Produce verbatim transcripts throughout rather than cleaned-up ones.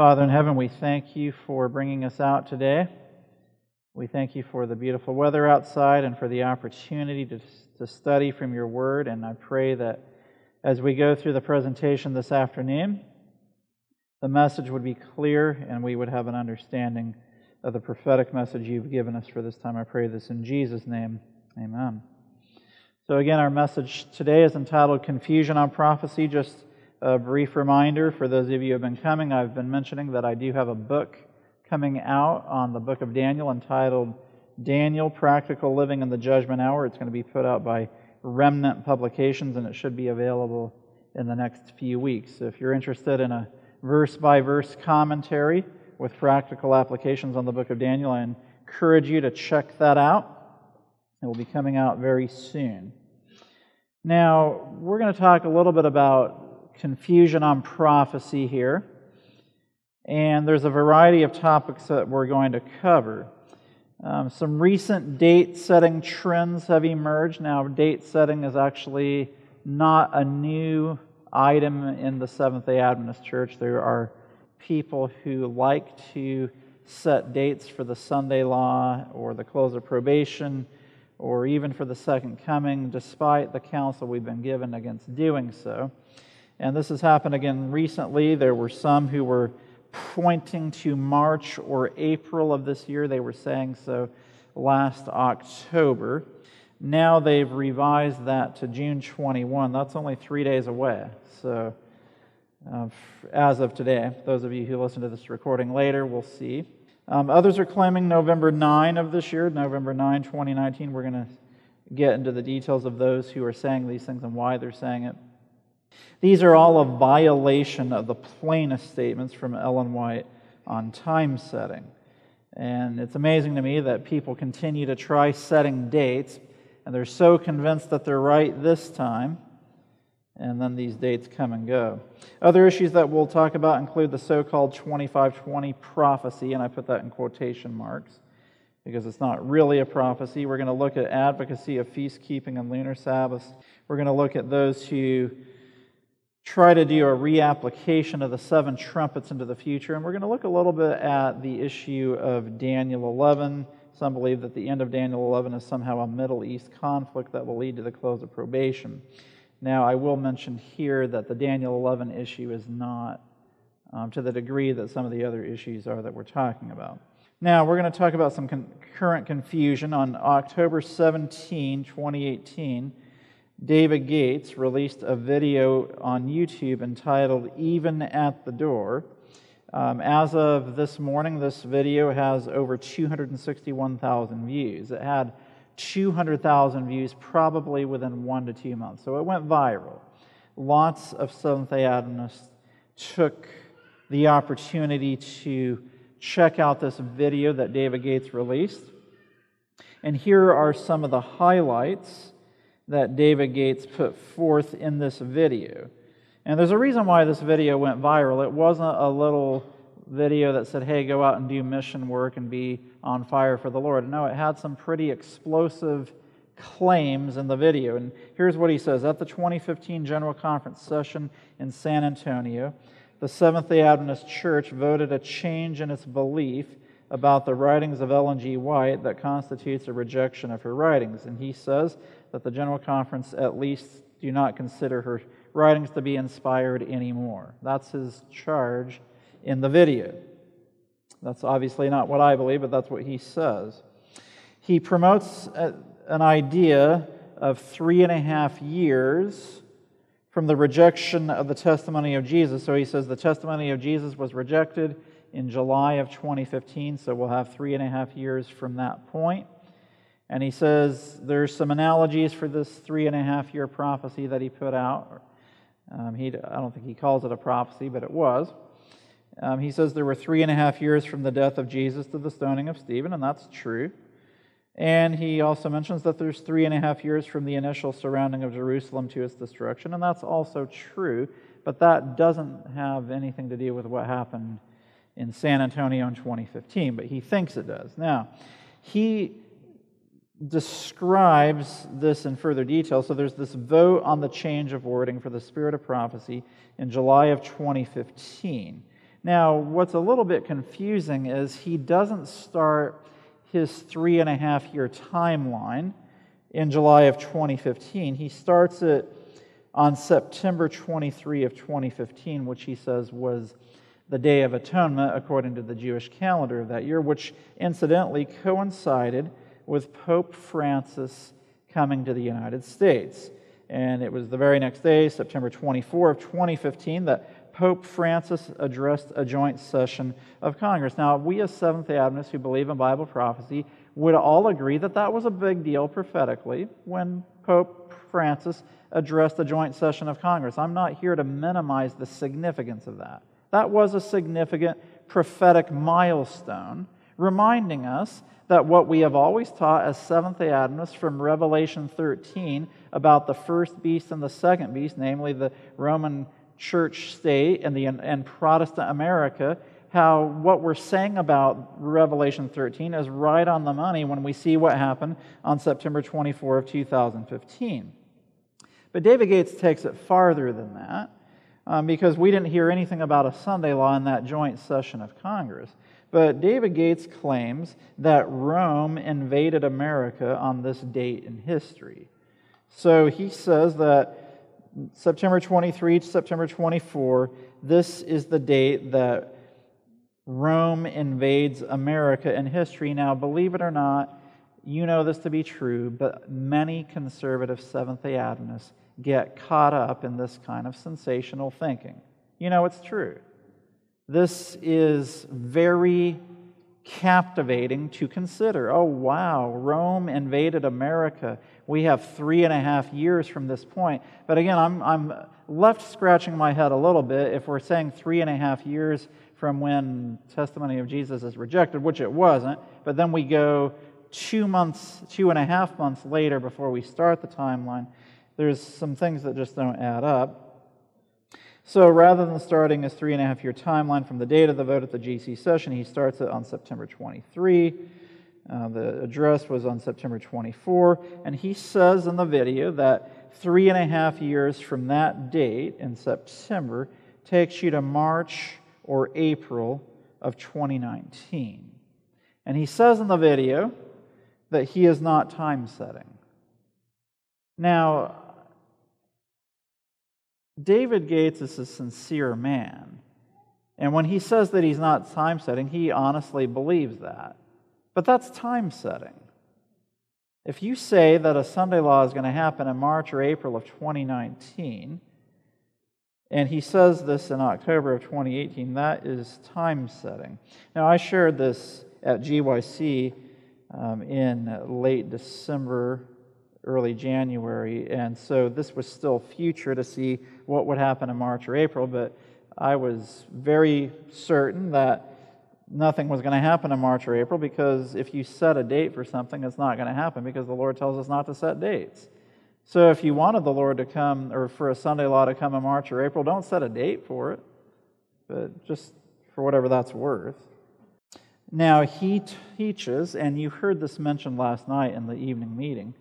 Father in heaven, we thank you for bringing us out today. We thank you for the beautiful weather outside and for the opportunity to, to study from your word. And I pray that as we go through the presentation this afternoon, the message would be clear and we would have an understanding of the prophetic message you've given us for this time. I pray this in Jesus' name. Amen. So again, our message today is entitled Confusion on Prophecy. Just a brief reminder for those of you who have been coming, I've been mentioning that I do have a book coming out on the book of Daniel entitled Daniel, Practical Living in the Judgment Hour. It's going to be put out by Remnant Publications, and it should be available in the next few weeks. So if you're interested in a verse-by-verse commentary with practical applications on the book of Daniel, I encourage you to check that out. It will be coming out very soon. Now, we're going to talk a little bit about confusion on prophecy here, and there's a variety of topics that we're going to cover. Um, some recent date-setting trends have emerged. Now, date-setting is actually not a new item in the Seventh-day Adventist Church. There are people who like to set dates for the Sunday law or the close of probation or even for the second coming, despite the counsel we've been given against doing so. And this has happened again recently. There were some who were pointing to March or April of this year. They were saying so last October. Now they've revised that to June twenty-first. That's only three days away. So uh, as of today, those of you who listen to this recording later will see. Um, others are claiming November ninth of this year, November ninth, twenty nineteen. We're going to get into the details of those who are saying these things and why they're saying it. These are all a violation of the plainest statements from Ellen White on time setting. And it's amazing to me that people continue to try setting dates, and they're so convinced that they're right this time, and then these dates come and go. Other issues that we'll talk about include the so-called twenty-five twenty prophecy, and I put that in quotation marks because it's not really a prophecy. We're going to look at advocacy of feast-keeping and lunar Sabbaths. We're going to look at those who try to do a reapplication of the seven trumpets into the future. And we're going to look a little bit at the issue of Daniel eleven. Some believe that the end of Daniel eleven is somehow a Middle East conflict that will lead to the close of probation. Now, I will mention here that the Daniel eleven issue is not um, to the degree that some of the other issues are that we're talking about. Now, we're going to talk about some con- current confusion. On October seventeenth, twenty eighteen, David Gates released a video on YouTube entitled Even at the Door. Um, as of this morning, this video has over two hundred sixty-one thousand views. It had two hundred thousand views probably within one to two months, so it went viral. Lots of Seventh-day Adventists took the opportunity to check out this video that David Gates released. And here are some of the highlights that David Gates put forth in this video. And there's a reason why this video went viral. It wasn't a little video that said, hey, go out and do mission work and be on fire for the Lord. No, it had some pretty explosive claims in the video. And here's what he says. At the twenty fifteen General Conference session in San Antonio, the Seventh-day Adventist Church voted a change in its belief about the writings of Ellen G. White that constitutes a rejection of her writings. And he says that the General Conference at least do not consider her writings to be inspired anymore. That's his charge in the video. That's obviously not what I believe, but that's what he says. He promotes a, an idea of three and a half years from the rejection of the testimony of Jesus. So he says the testimony of Jesus was rejected in July of twenty fifteen, so we'll have three and a half years from that point. And he says there's some analogies for this three and a half year prophecy that he put out. Um, he, I don't think he calls it a prophecy, but it was. Um, he says there were three and a half years from the death of Jesus to the stoning of Stephen, and that's true. And he also mentions that there's three and a half years from the initial surrounding of Jerusalem to its destruction, and that's also true, but that doesn't have anything to do with what happened in San Antonio in twenty fifteen, but he thinks it does. Now, he describes this in further detail. So there's this vote on the change of wording for the spirit of prophecy in July of twenty fifteen. Now, what's a little bit confusing is he doesn't start his three and a half year timeline in July of twenty fifteen. He starts it on September twenty-third of twenty fifteen, which he says was the Day of Atonement according to the Jewish calendar of that year, which incidentally coincided with Pope Francis coming to the United States. And it was the very next day, September twenty-fourth of twenty fifteen, that Pope Francis addressed a joint session of Congress. Now, we as Seventh-day Adventists who believe in Bible prophecy would all agree that that was a big deal prophetically when Pope Francis addressed a joint session of Congress. I'm not here to minimize the significance of that. That was a significant prophetic milestone, reminding us that what we have always taught as Seventh-day Adventists from Revelation thirteen about the first beast and the second beast, namely the Roman Church state and the and Protestant America, how what we're saying about Revelation thirteen is right on the money when we see what happened on September twenty-fourth of two thousand fifteen. But David Gates takes it farther than that, um, because we didn't hear anything about a Sunday law in that joint session of Congress. But David Gates claims that Rome invaded America on this date in history. So he says that September twenty-third to September twenty-fourth, this is the date that Rome invades America in history. Now, believe it or not, you know this to be true, but many conservative Seventh-day Adventists get caught up in this kind of sensational thinking. You know it's true. This is very captivating to consider. Oh, wow, Rome invaded America. We have three and a half years from this point. But again, I'm, I'm left scratching my head a little bit if we're saying three and a half years from when Testimony of Jesus is rejected, which it wasn't, but then we go two months, two and a half months later before we start the timeline. There's some things that just don't add up. So rather than starting his three and a half year timeline from the date of the vote at the G C session, he starts it on September twenty-third. Uh, the address was on September twenty-fourth, and he says in the video that three and a half years from that date in September takes you to March or April of twenty nineteen. And he says in the video that he is not time setting. Now, David Gates is a sincere man, and when he says that he's not time-setting, he honestly believes that. But that's time-setting. If you say that a Sunday law is going to happen in March or April of twenty nineteen, and he says this in October of twenty eighteen, that is time-setting. Now, I shared this at G Y C um, in late December, early January, and so this was still future to see what would happen in March or April, but I was very certain that nothing was going to happen in March or April, because if you set a date for something, it's not going to happen, because the Lord tells us not to set dates. So if you wanted the Lord to come, or for a Sunday law to come in March or April, don't set a date for it, but just for whatever that's worth. Now, he teaches, and you heard this mentioned last night in the evening meeting,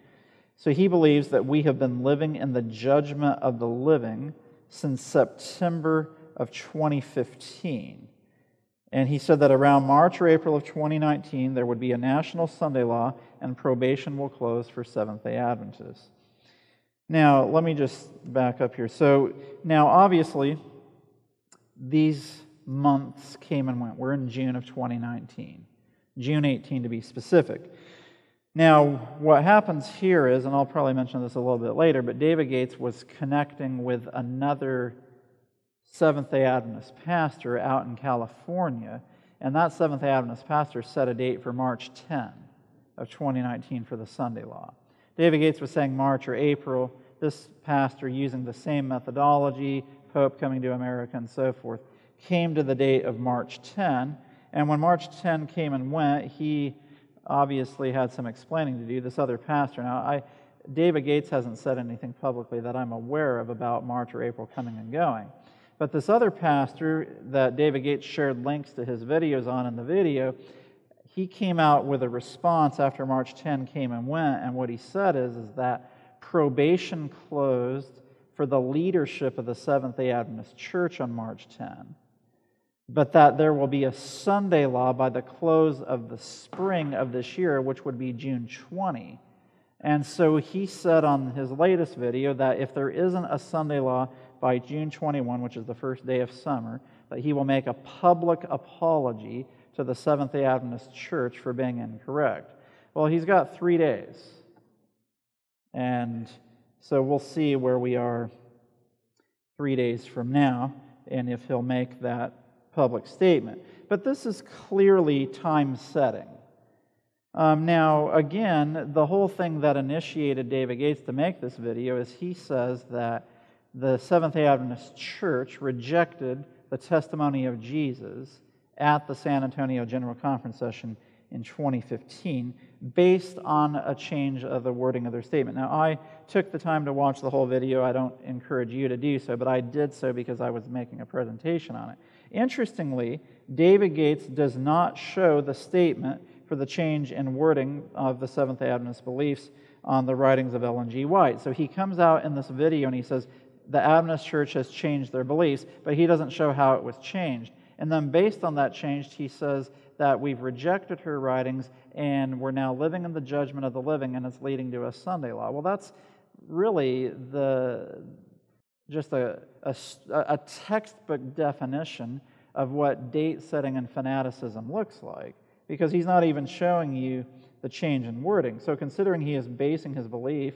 so he believes that we have been living in the judgment of the living since September of twenty fifteen. And he said that around March or April of twenty nineteen, there would be a national Sunday law and probation will close for Seventh-day Adventists. Now, let me just back up here. So now, obviously, these months came and went. We're in June of twenty nineteen, June eighteenth to be specific. Now, what happens here is, and I'll probably mention this a little bit later, but David Gates was connecting with another Seventh-day Adventist pastor out in California, and that Seventh-day Adventist pastor set a date for March tenth of twenty nineteen for the Sunday law. David Gates was saying March or April, this pastor using the same methodology, Pope coming to America and so forth, came to the date of March tenth, and when March tenth came and went, he obviously had some explaining to do, this other pastor. Now, I, David Gates hasn't said anything publicly that I'm aware of about March or April coming and going. But this other pastor that David Gates shared links to his videos on in the video, he came out with a response after March tenth came and went, and what he said is, is that probation closed for the leadership of the Seventh-day Adventist Church on March tenth. but that there will be a Sunday law by the close of the spring of this year, which would be June twentieth. And so he said on his latest video that if there isn't a Sunday law by June twenty-first, which is the first day of summer, that he will make a public apology to the Seventh-day Adventist Church for being incorrect. Well, he's got three days. And so we'll see where we are three days from now and if he'll make that public statement. But this is clearly time-setting. Um, now, again, the whole thing that initiated David Gates to make this video is he says that the Seventh-day Adventist Church rejected the testimony of Jesus at the San Antonio General Conference session in twenty fifteen based on a change of the wording of their statement. Now, I took the time to watch the whole video. I don't encourage you to do so, but I did so because I was making a presentation on it. Interestingly, David Gates does not show the statement for the change in wording of the Seventh-day Adventist beliefs on the writings of Ellen G. White. So he comes out in this video and he says, the Adventist Church has changed their beliefs, but he doesn't show how it was changed. And then based on that change, he says that we've rejected her writings and we're now living in the judgment of the living and it's leading to a Sunday law. Well, that's really the just a, a, a textbook definition of what date setting and fanaticism looks like, because he's not even showing you the change in wording. So considering he is basing his belief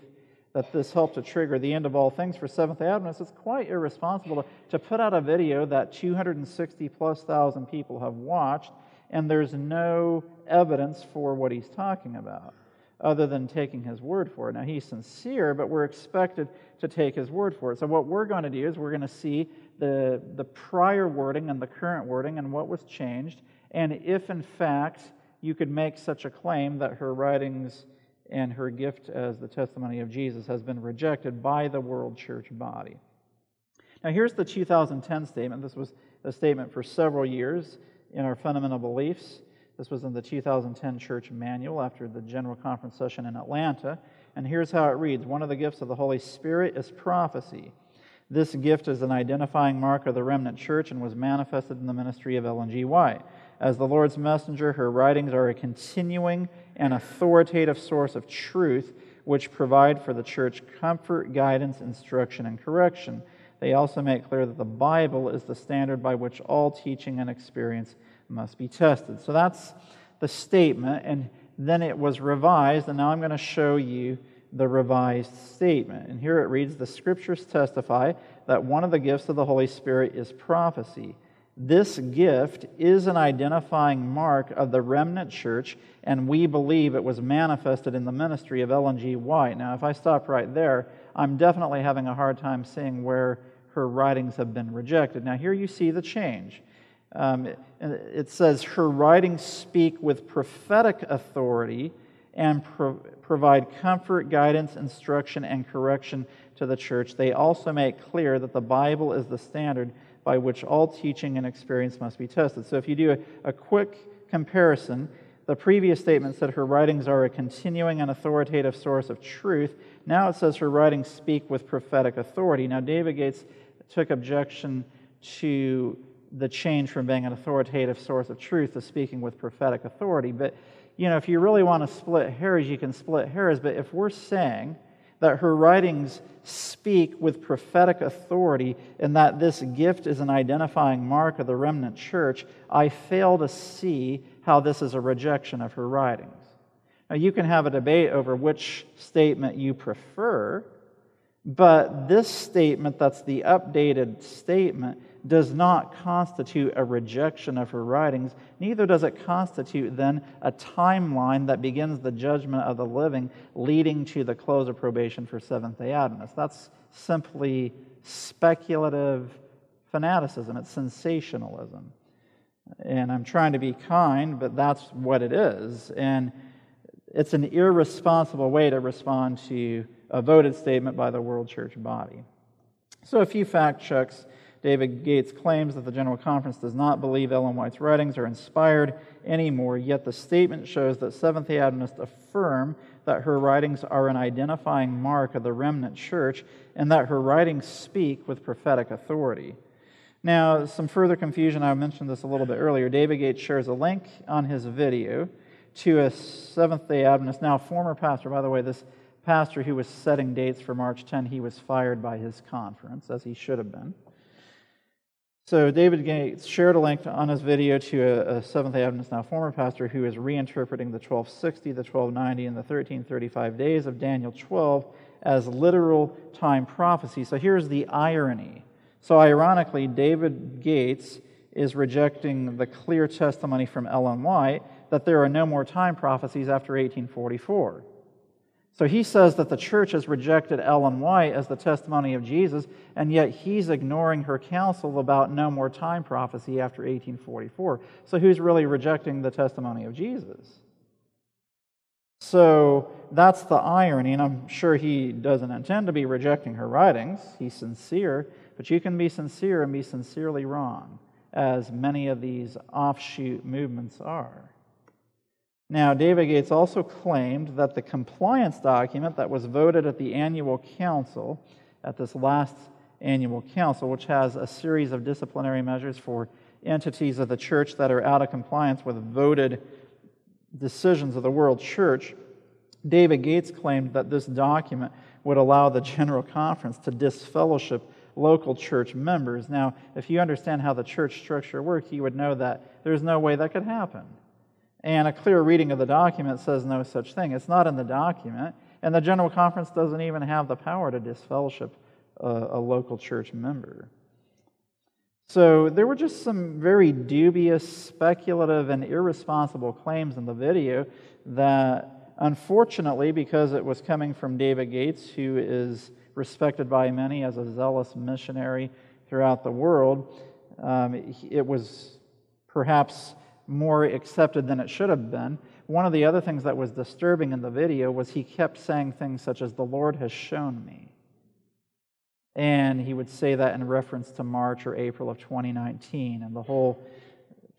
that this helped to trigger the end of all things for Seventh-day Adventists, it's quite irresponsible to, to put out a video that two hundred sixty plus thousand people have watched, and there's no evidence for what he's talking about, other than taking his word for it. Now, he's sincere, but we're expected to take his word for it. So what we're going to do is we're going to see the, the prior wording and the current wording and what was changed, and if, in fact, you could make such a claim that her writings and her gift as the testimony of Jesus has been rejected by the world church body. Now, here's the two thousand ten statement. This was a statement for several years in our fundamental beliefs. This was in the two thousand ten Church Manual after the General Conference session in Atlanta. And here's how it reads. One of the gifts of the Holy Spirit is prophecy. This gift is an identifying mark of the remnant church and was manifested in the ministry of Ellen G. White. As the Lord's messenger, her writings are a continuing and authoritative source of truth which provide for the church comfort, guidance, instruction, and correction. They also make clear that the Bible is the standard by which all teaching and experience must be tested. So that's the statement, and then it was revised, and now I'm going to show you the revised statement. And here it reads, the Scriptures testify that one of the gifts of the Holy Spirit is prophecy. This gift is an identifying mark of the remnant church, and we believe it was manifested in the ministry of Ellen G. White. Now, if I stop right there, I'm definitely having a hard time seeing where her writings have been rejected. Now, here you see the change. Um, it, it says, her writings speak with prophetic authority and pro- provide comfort, guidance, instruction, and correction to the church. They also make clear that the Bible is the standard by which all teaching and experience must be tested. So if you do a, a quick comparison, the previous statement said her writings are a continuing and authoritative source of truth. Now it says her writings speak with prophetic authority. Now David Gates took objection to the change from being an authoritative source of truth to speaking with prophetic authority. But, you know, if you really want to split hairs, you can split hairs. But if we're saying that her writings speak with prophetic authority and that this gift is an identifying mark of the remnant church, I fail to see how this is a rejection of her writings. Now, you can have a debate over which statement you prefer, but this statement, that's the updated statement, does not constitute a rejection of her writings. Neither does it constitute, then, a timeline that begins the judgment of the living leading to the close of probation for Seventh-day Adventists. That's simply speculative fanaticism. It's sensationalism. And I'm trying to be kind, but that's what it is. And it's an irresponsible way to respond to a voted statement by the world church body. So a few fact checks. David Gates claims that the General Conference does not believe Ellen White's writings are inspired anymore, yet the statement shows that Seventh-day Adventists affirm that her writings are an identifying mark of the remnant church and that her writings speak with prophetic authority. Now, some further confusion, I mentioned this a little bit earlier. David Gates shares a link on his video to a Seventh-day Adventist, now former pastor. By the way, this pastor who was setting dates for March tenth, he was fired by his conference, as he should have been. So David Gates shared a link on his video to a, a Seventh-day Adventist, now former pastor, who is reinterpreting the twelve sixty, the twelve ninety, and the thirteen thirty-five days of Daniel twelve as literal time prophecy. So here's the irony. So ironically, David Gates is rejecting the clear testimony from Ellen White that there are no more time prophecies after eighteen forty-four. So he says that the church has rejected Ellen White as the testimony of Jesus, and yet he's ignoring her counsel about no more time prophecy after eighteen forty-four. So who's really rejecting the testimony of Jesus? So that's the irony, and I'm sure he doesn't intend to be rejecting her writings. He's sincere, but you can be sincere and be sincerely wrong, as many of these offshoot movements are. Now, David Gates also claimed that the compliance document that was voted at the annual council, at this last annual council, which has a series of disciplinary measures for entities of the church that are out of compliance with voted decisions of the world church, David Gates claimed that this document would allow the General Conference to disfellowship local church members. Now, if you understand how the church structure works, you would know that there's no way that could happen. And a clear reading of the document says no such thing. It's not in the document, and the General Conference doesn't even have the power to disfellowship a, a local church member. So there were just some very dubious, speculative, and irresponsible claims in the video that, unfortunately, because it was coming from David Gates, who is respected by many as a zealous missionary throughout the world, um, it was perhaps more accepted than it should have been. One of the other things that was disturbing in the video was he kept saying things such as, "The Lord has shown me." And he would say that in reference to March or April of twenty nineteen and the whole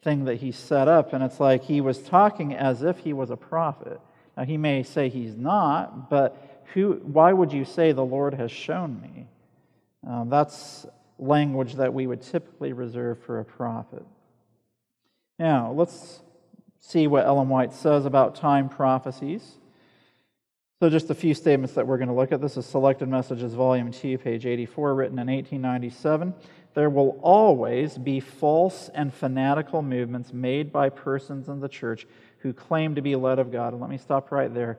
thing that he set up. And it's like he was talking as if he was a prophet. Now, he may say he's not, but who? Why would you say, "The Lord has shown me"? Um, that's language that we would typically reserve for a prophet. Now, let's see what Ellen White says about time prophecies. So just a few statements that we're going to look at. This is Selected Messages, Volume two, page eighty-four, written in eighteen ninety-seven. "There will always be false and fanatical movements made by persons in the church who claim to be led of God." And let me stop right there.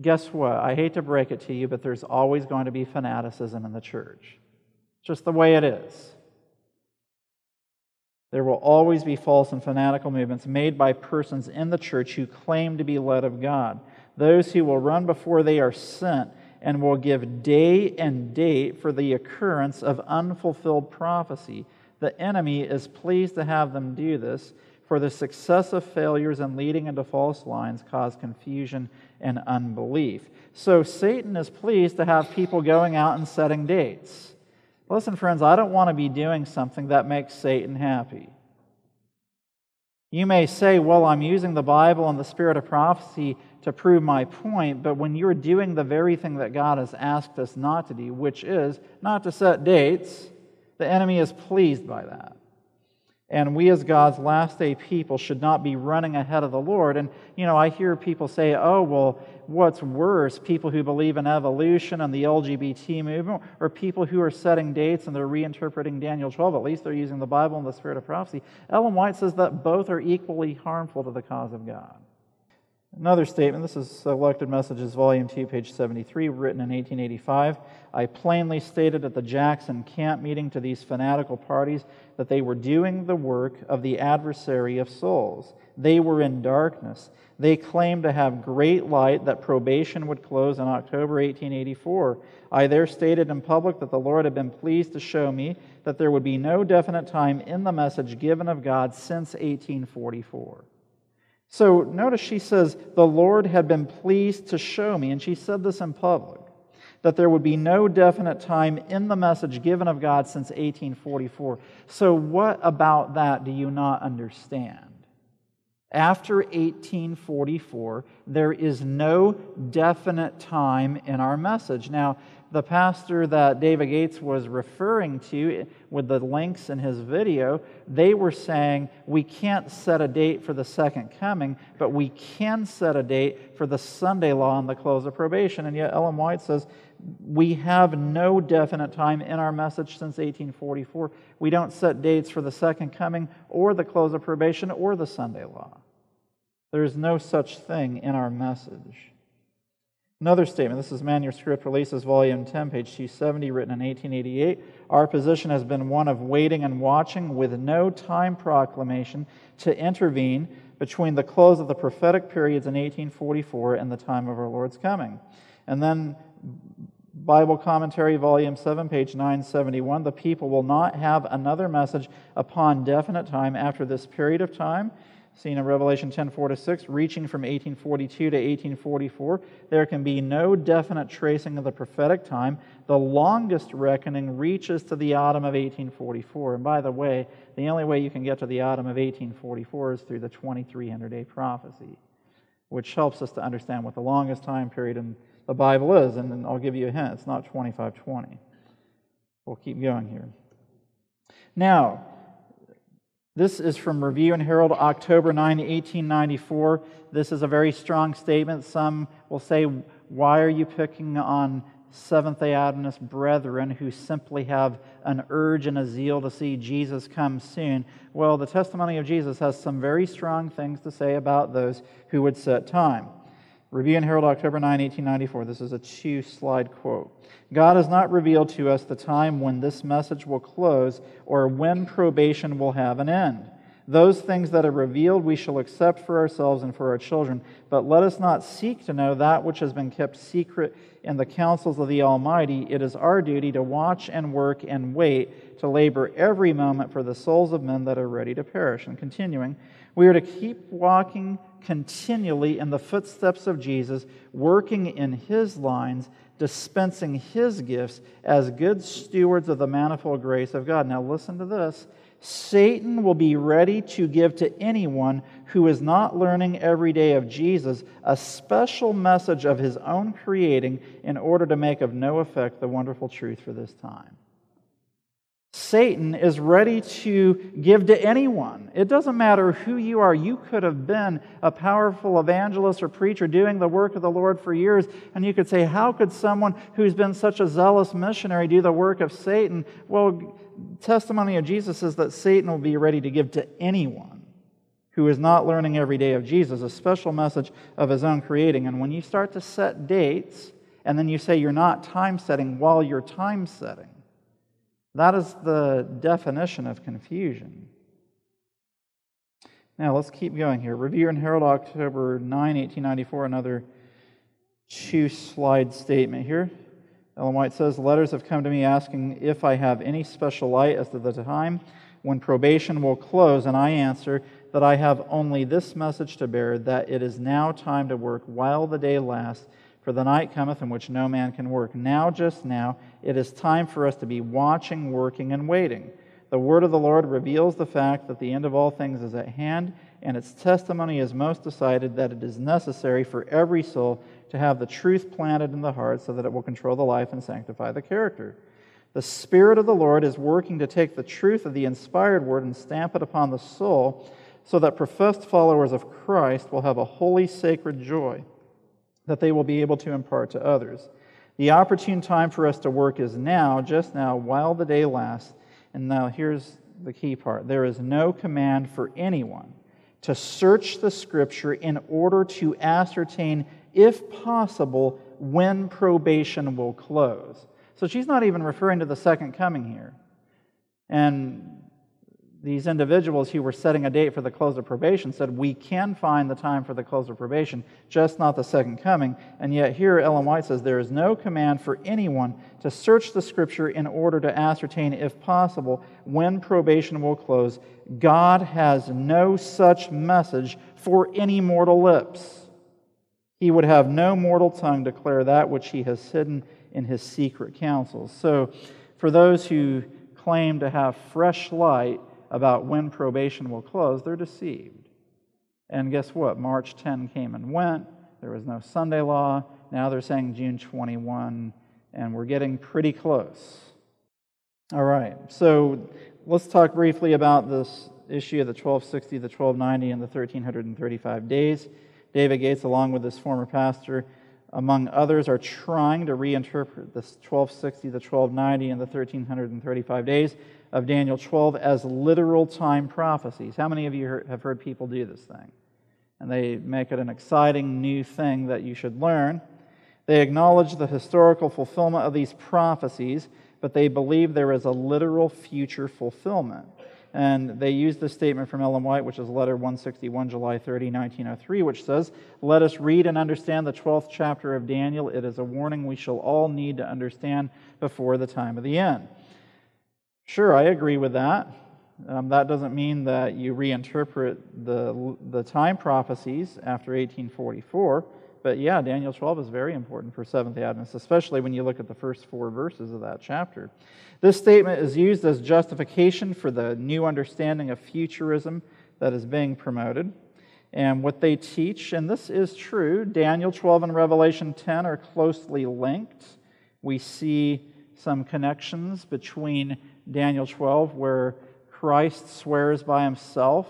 Guess what? I hate to break it to you, but there's always going to be fanaticism in the church. Just the way it is. There will always be false and fanatical movements made by persons in the church who claim to be led of God. Those who will run before they are sent and will give day and date for the occurrence of unfulfilled prophecy. The enemy is pleased to have them do this, for the successive failures in leading into false lines cause confusion and unbelief. So Satan is pleased to have people going out and setting dates. Listen, friends, I don't want to be doing something that makes Satan happy. You may say, "Well, I'm using the Bible and the spirit of prophecy to prove my point," but when you're doing the very thing that God has asked us not to do, which is not to set dates, the enemy is pleased by that. And we as God's last day people should not be running ahead of the Lord. And, you know, I hear people say, "Oh, well, what's worse, people who believe in evolution and the L G B T movement, or people who are setting dates and they're reinterpreting Daniel twelve, at least they're using the Bible and the spirit of prophecy." Ellen White says that both are equally harmful to the cause of God. Another statement, this is Selected Messages, Volume two, page seventy-three, written in eighteen eighty-five. "I plainly stated at the Jackson camp meeting to these fanatical parties that they were doing the work of the adversary of souls. They were in darkness. They claimed to have great light, that probation would close in October eighteen eighty-four. I there stated in public that the Lord had been pleased to show me that there would be no definite time in the message given of God since eighteen forty-four. So notice she says, "The Lord had been pleased to show me," and she said this in public, "that there would be no definite time in the message given of God since eighteen forty-four. So what about that do you not understand? After eighteen forty-four, there is no definite time in our message. Now, the pastor that David Gates was referring to with the links in his video, they were saying we can't set a date for the second coming, but we can set a date for the Sunday law and the close of probation. And yet Ellen White says we have no definite time in our message since eighteen forty-four. We don't set dates for the second coming or the close of probation or the Sunday law. There is no such thing in our message. Another statement, this is Manuscript Releases, Volume ten, page two seventy, written in eighteen eighty-eight. Our position has been one of waiting and watching with no time proclamation to intervene between the close of the prophetic periods in eighteen forty-four and the time of our Lord's coming. And then Bible Commentary, Volume seven, page nine seventy-one. The people will not have another message upon definite time after this period of time. Seen in Revelation ten, four to six, reaching from eighteen forty-two to eighteen forty-four, there can be no definite tracing of the prophetic time. The longest reckoning reaches to the autumn of eighteen forty-four. And by the way, the only way you can get to the autumn of eighteen forty-four is through the twenty-three hundred day prophecy, which helps us to understand what the longest time period in the Bible is. And I'll give you a hint, it's not twenty-five twenty. We'll keep going here. Now, this is from Review and Herald, October ninth, eighteen ninety-four. This is a very strong statement. Some will say, why are you picking on Seventh-day Adventist brethren who simply have an urge and a zeal to see Jesus come soon? Well, the testimony of Jesus has some very strong things to say about those who would set time. Review and Herald, October ninth, eighteen ninety-four. This is a two-slide quote. God has not revealed to us the time when this message will close or when probation will have an end. Those things that are revealed we shall accept for ourselves and for our children, but let us not seek to know that which has been kept secret in the counsels of the Almighty. It is our duty to watch and work and wait, to labor every moment for the souls of men that are ready to perish. And continuing, we are to keep walking continually in the footsteps of Jesus, working in His lines, dispensing His gifts as good stewards of the manifold grace of God. Now listen to this. Satan will be ready to give to anyone who is not learning every day of Jesus a special message of his own creating in order to make of no effect the wonderful truth for this time. Satan is ready to give to anyone. It doesn't matter who you are. You could have been a powerful evangelist or preacher doing the work of the Lord for years, and you could say, how could someone who's been such a zealous missionary do the work of Satan? Well, testimony of Jesus is that Satan will be ready to give to anyone who is not learning every day of Jesus a special message of his own creating. And when you start to set dates, and then you say you're not time-setting while you're time-setting, that is the definition of confusion. Now, let's keep going here. Review and Herald, October ninth, eighteen ninety-four, another two-slide statement here. Ellen White says, letters have come to me asking if I have any special light as to the time when probation will close, and I answer that I have only this message to bear, that it is now time to work while the day lasts, for the night cometh in which no man can work. Now, just now, it is time for us to be watching, working, and waiting. The word of the Lord reveals the fact that the end of all things is at hand, and its testimony is most decided that it is necessary for every soul to have the truth planted in the heart so that it will control the life and sanctify the character. The Spirit of the Lord is working to take the truth of the inspired word and stamp it upon the soul so that professed followers of Christ will have a holy, sacred joy that they will be able to impart to others. The opportune time for us to work is now, just now, while the day lasts. And now here's the key part. There is no command for anyone to search the Scripture in order to ascertain, if possible, when probation will close. So she's not even referring to the second coming here. And these individuals who were setting a date for the close of probation said, we can find the time for the close of probation, just not the second coming. And yet here Ellen White says, there is no command for anyone to search the Scripture in order to ascertain, if possible, when probation will close. God has no such message for any mortal lips. He would have no mortal tongue declare that which he has hidden in his secret counsels. So for those who claim to have fresh light about when probation will close, they're deceived. And guess what? March tenth came and went. There was no Sunday law. Now they're saying June twenty-first, and we're getting pretty close. All right, so let's talk briefly about this issue of the twelve sixty, the twelve ninety, and the thirteen thirty-five days. David Gates, along with his former pastor, among others, are trying to reinterpret the twelve sixty, the twelve ninety, and the thirteen thirty-five days of Daniel twelve as literal time prophecies. How many of you have heard people do this thing? And they make it an exciting new thing that you should learn. They acknowledge the historical fulfillment of these prophecies, but they believe there is a literal future fulfillment. And they use this statement from Ellen White, which is letter one sixty-one, July thirtieth, nineteen oh three, which says, "Let us read and understand the twelfth chapter of Daniel. It is a warning we shall all need to understand before the time of the end." Sure, I agree with that. Um, that doesn't mean that you reinterpret the, the time prophecies after eighteen forty-four. But yeah, Daniel twelve is very important for Seventh-day Adventists, especially when you look at the first four verses of that chapter. This statement is used as justification for the new understanding of futurism that is being promoted. And what they teach, and this is true, Daniel twelve and Revelation ten are closely linked. We see some connections between Daniel twelve, where Christ swears by himself,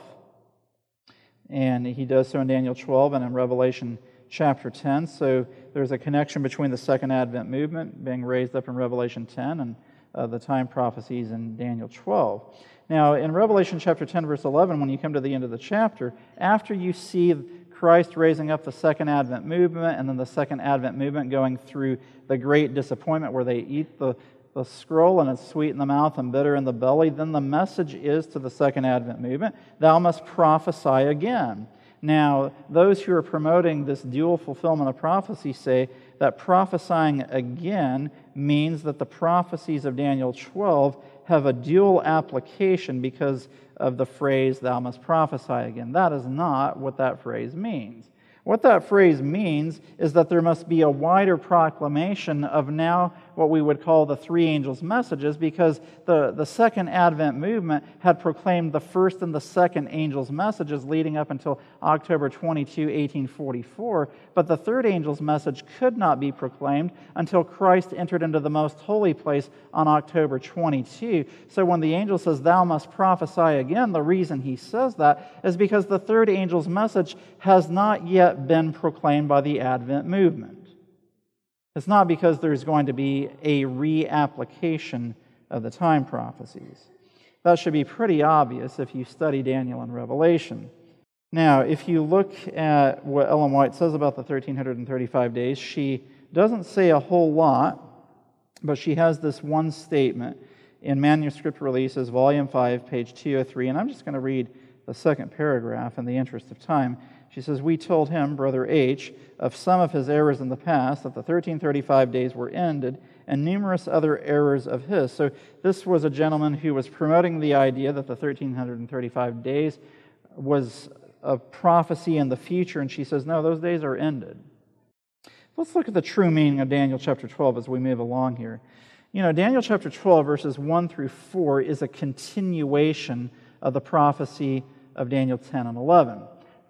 and he does so in Daniel twelve and in Revelation chapter ten. So there's a connection between the Second Advent movement being raised up in Revelation ten and uh, the time prophecies in Daniel twelve. Now, in Revelation chapter ten, verse eleven, when you come to the end of the chapter, after you see Christ raising up the Second Advent movement and then the Second Advent movement going through the great disappointment where they eat the the scroll, and it's sweet in the mouth and bitter in the belly, then the message is to the Second Advent movement, thou must prophesy again. Now, those who are promoting this dual fulfillment of prophecy say that prophesying again means that the prophecies of Daniel twelve have a dual application because of the phrase, thou must prophesy again. That is not what that phrase means. What that phrase means is that there must be a wider proclamation of now what we would call the three angels' messages, because the, the Second Advent movement had proclaimed the first and the second angels' messages leading up until October twenty-second, eighteen forty-four, but the third angel's message could not be proclaimed until Christ entered into the most holy place on October twenty-second. So when the angel says, thou must prophesy again, the reason he says that is because the third angel's message has not yet been proclaimed by the Advent movement. It's not because there's going to be a reapplication of the time prophecies. That should be pretty obvious if you study Daniel and Revelation. Now, if you look at what Ellen White says about the thirteen thirty-five days, she doesn't say a whole lot, but she has this one statement in Manuscript Releases, Volume five, page two oh three, and I'm just going to read the second paragraph in the interest of time. She says, we told him, Brother H., of some of his errors in the past, that the thirteen thirty-five days were ended, and numerous other errors of his. So this was a gentleman who was promoting the idea that the thirteen thirty-five days was a prophecy in the future, and she says, no, those days are ended. Let's look at the true meaning of Daniel chapter twelve as we move along here. You know, Daniel chapter twelve, verses one through four, is a continuation of the prophecy of Daniel ten and eleven.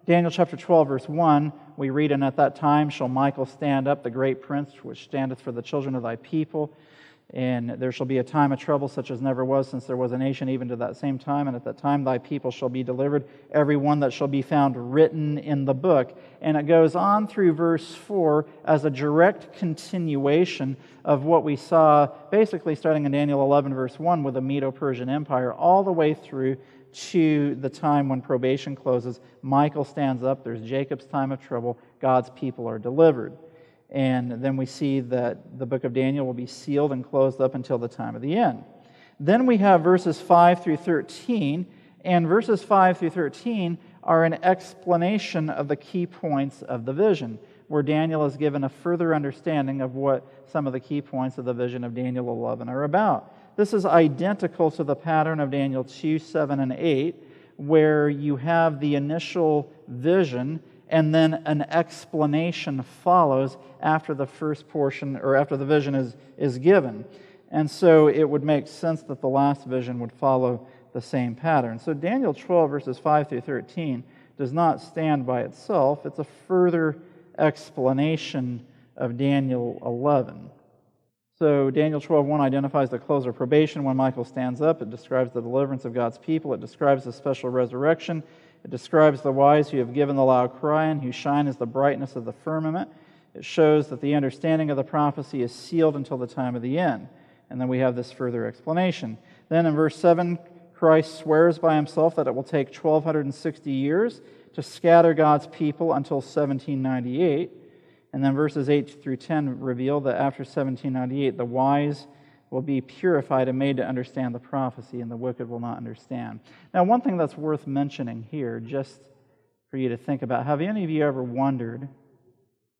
Daniel chapter twelve, verse one, we read, and at that time shall Michael stand up, the great prince, which standeth for the children of thy people. And there shall be a time of trouble such as never was since there was a nation even to that same time. And at that time thy people shall be delivered, every one that shall be found written in the book. And it goes on through verse four as a direct continuation of what we saw basically starting in Daniel eleven, verse one, with the Medo-Persian Empire all the way through to the time when probation closes. Michael stands up, there's Jacob's time of trouble, God's people are delivered. And then we see that the book of Daniel will be sealed and closed up until the time of the end. Then we have verses five through thirteen, and verses five through thirteen are an explanation of the key points of the vision, where Daniel is given a further understanding of what some of the key points of the vision of Daniel eleven are about. This is identical to the pattern of Daniel two, seven, and eight, where you have the initial vision and then an explanation follows after the first portion, or after the vision is, is given. And so it would make sense that the last vision would follow the same pattern. So Daniel twelve, verses five through thirteen, does not stand by itself. It's a further explanation of Daniel eleven. So Daniel twelve one identifies the close of probation when Michael stands up. It describes the deliverance of God's people. It describes the special resurrection. It describes the wise who have given the loud cry and who shine as the brightness of the firmament. It shows that the understanding of the prophecy is sealed until the time of the end. And then we have this further explanation. Then in verse seven, Christ swears by himself that it will take twelve sixty years to scatter God's people until seventeen ninety-eight. And then verses eight through ten reveal that after seventeen ninety-eight, the wise will be purified and made to understand the prophecy, and the wicked will not understand. Now, one thing that's worth mentioning here, just for you to think about, have any of you ever wondered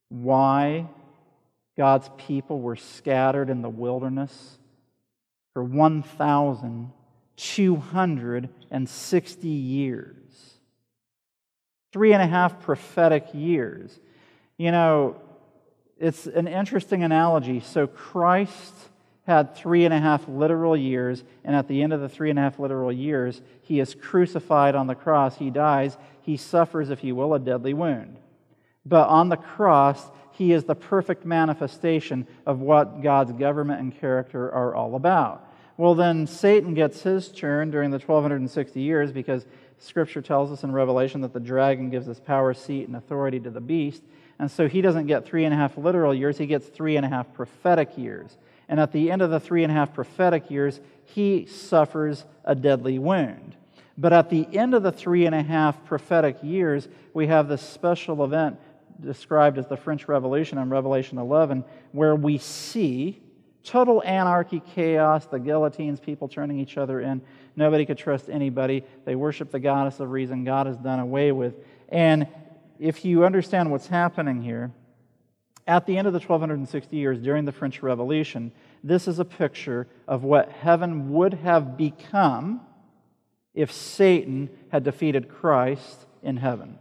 why God's people were scattered in the wilderness for one thousand two hundred sixty years? Three and a half prophetic years. You know, it's an interesting analogy. So Christ had three and a half literal years, and at the end of the three and a half literal years, he is crucified on the cross. He dies. He suffers, if you will, a deadly wound. But on the cross, he is the perfect manifestation of what God's government and character are all about. Well, then Satan gets his turn during the twelve sixty years because Scripture tells us in Revelation that the dragon gives his power, seat, and authority to the beast. And so he doesn't get three and a half literal years, he gets three and a half prophetic years. And at the end of the three and a half prophetic years, he suffers a deadly wound. But at the end of the three and a half prophetic years, we have this special event described as the French Revolution in Revelation eleven, where we see total anarchy, chaos, the guillotines, people turning each other in. Nobody could trust anybody. They worship the goddess of reason. God is done away with. And if you understand what's happening here, at the end of the twelve sixty years during the French Revolution, this is a picture of what heaven would have become if Satan had defeated Christ in heaven.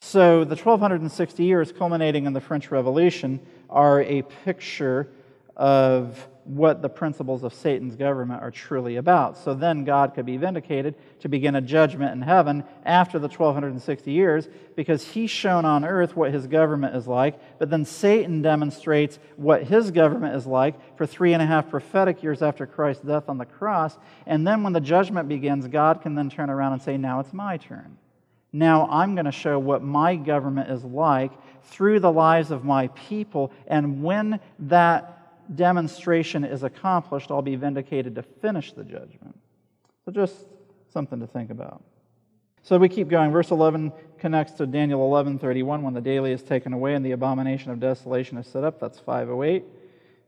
So the twelve sixty years culminating in the French Revolution are a picture of what the principles of Satan's government are truly about. So then God could be vindicated to begin a judgment in heaven after the twelve sixty years because he's shown on earth what his government is like, but then Satan demonstrates what his government is like for three and a half prophetic years after Christ's death on the cross, and then when the judgment begins, God can then turn around and say, now it's my turn. Now I'm going to show what my government is like through the lives of my people, and when that demonstration is accomplished, I'll be vindicated to finish the judgment. So just something to think about. So we keep going. Verse eleven connects to Daniel eleven thirty-one, when the daily is taken away and the abomination of desolation is set up. That's five oh eight.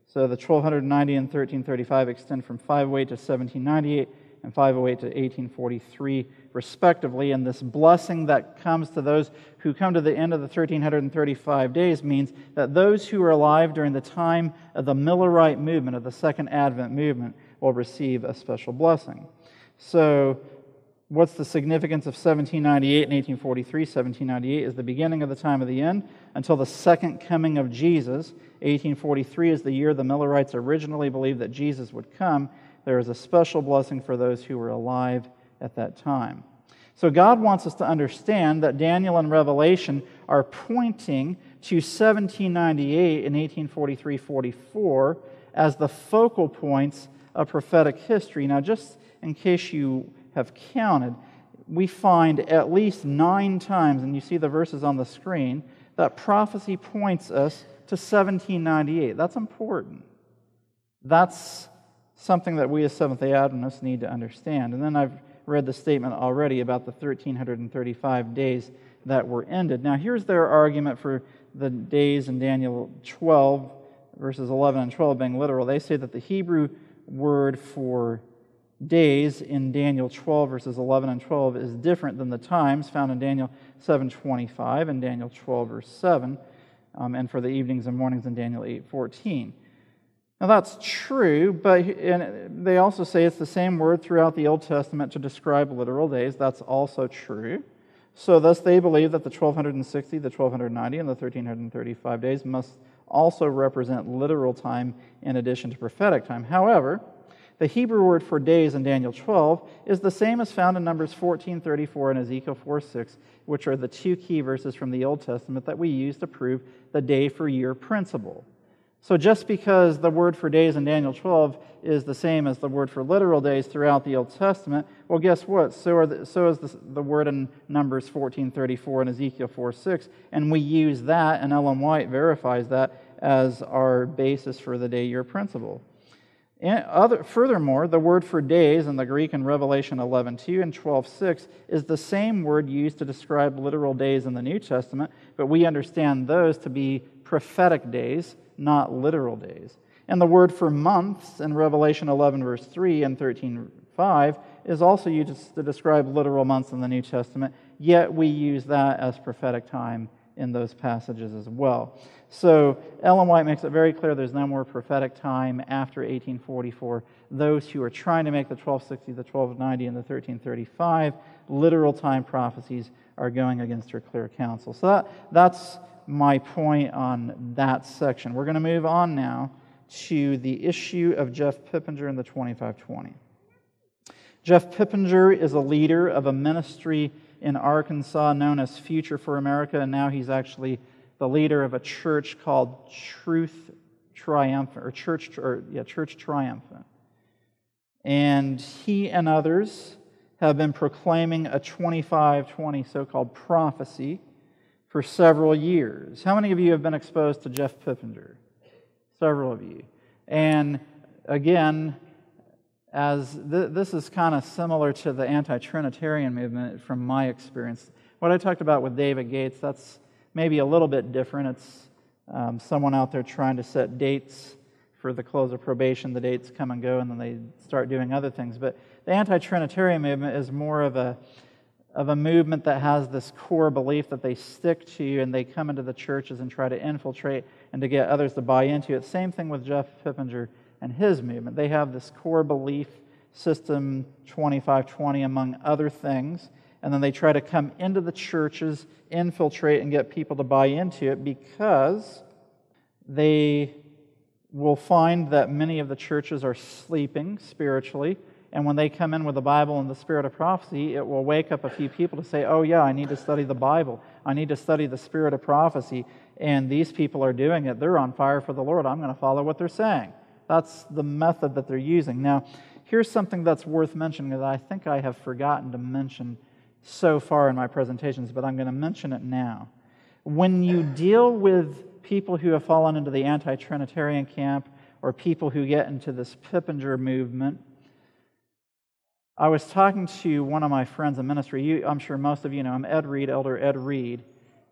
So the twelve ninety and thirteen thirty-five extend from five oh eight to seventeen ninety-eight and five oh eight to eighteen forty-three, respectively. And this blessing that comes to those who come to the end of the one thousand three hundred thirty-five days means that those who are alive during the time of the Millerite movement, of the Second Advent movement, will receive a special blessing. So what's the significance of seventeen ninety-eight and eighteen forty-three? seventeen ninety-eight is the beginning of the time of the end until the second coming of Jesus. eighteen forty-three is the year the Millerites originally believed that Jesus would come. There is a special blessing for those who were alive at that time. So God wants us to understand that Daniel and Revelation are pointing to seventeen ninety-eight and eighteen forty-three forty-four as the focal points of prophetic history. Now, just in case you have counted, we find at least nine times, and you see the verses on the screen, that prophecy points us to seventeen ninety-eight. That's important. That's something that we as Seventh-day Adventists need to understand. And then I've read the statement already about the one thousand three hundred thirty-five days that were ended. Now here's their argument for the days in Daniel twelve, verses eleven and twelve being literal. They say that the Hebrew word for days in Daniel twelve, verses eleven and twelve is different than the times found in Daniel seven twenty-five and Daniel twelve, verse seven, um, and for the evenings and mornings in Daniel eight fourteen. Now that's true, but and they also say it's the same word throughout the Old Testament to describe literal days. That's also true. So thus they believe that the twelve sixty, the twelve ninety, and the one thousand three hundred thirty-five days must also represent literal time in addition to prophetic time. However, The Hebrew word for days in Daniel twelve is the same as found in Numbers fourteen thirty-four and Ezekiel four six, which are the two key verses from the Old Testament that we use to prove the day for year principle. So just because the word for days in Daniel twelve is the same as the word for literal days throughout the Old Testament, well, guess what? So, are the, so is the, the word in Numbers fourteen thirty-four and Ezekiel four six, and we use that, and Ellen White verifies that as our basis for the day-year principle. And other, furthermore, the word for days in the Greek in Revelation eleven two and twelve six is the same word used to describe literal days in the New Testament, but we understand those to be prophetic days, not literal days. And the word for months in Revelation eleven verse three and thirteen five is also used to describe literal months in the New Testament, yet we use that as prophetic time in those passages as well. So Ellen White makes it very clear there's no more prophetic time after eighteen forty-four. Those who are trying to make the twelve sixty, the twelve ninety, and the thirteen thirty-five literal time prophecies are going against her clear counsel. So that, that's my point on that section. We're going to move on now to the issue of Jeff Pippenger and the twenty-five twenty. Jeff Pippenger is a leader of a ministry in Arkansas known as Future for America, and now he's actually the leader of a church called Truth Triumphant, or Church, or yeah, Church Triumphant. And he and others have been proclaiming a twenty-five twenty so-called prophecy for several years. How many of you have been exposed to Jeff Pippenger? Several of you. And again, as th- this is kind of similar to the anti-Trinitarian movement from my experience. What I talked about with David Gates, that's maybe a little bit different. It's um, someone out there trying to set dates for the close of probation. The dates come and go, and then they start doing other things. But the anti-Trinitarian movement is more of a of a movement that has this core belief that they stick to, and they come into the churches and try to infiltrate and to get others to buy into it. Same thing with Jeff Pippenger and his movement. They have this core belief system, twenty-five twenty, among other things, and then they try to come into the churches, infiltrate, and get people to buy into it because they will find that many of the churches are sleeping spiritually, and when they come in with the Bible and the spirit of prophecy, it will wake up a few people to say, oh yeah, I need to study the Bible. I need to study the spirit of prophecy, and these people are doing it. They're on fire for the Lord. I'm going to follow what they're saying. That's the method that they're using. Now, here's something that's worth mentioning that I think I have forgotten to mention so far in my presentations, but I'm going to mention it now. When you deal with people who have fallen into the anti-Trinitarian camp or people who get into this Pippenger movement, I was talking to one of my friends in ministry. You, I'm sure most of you know him, Ed Reed, Elder Ed Reed,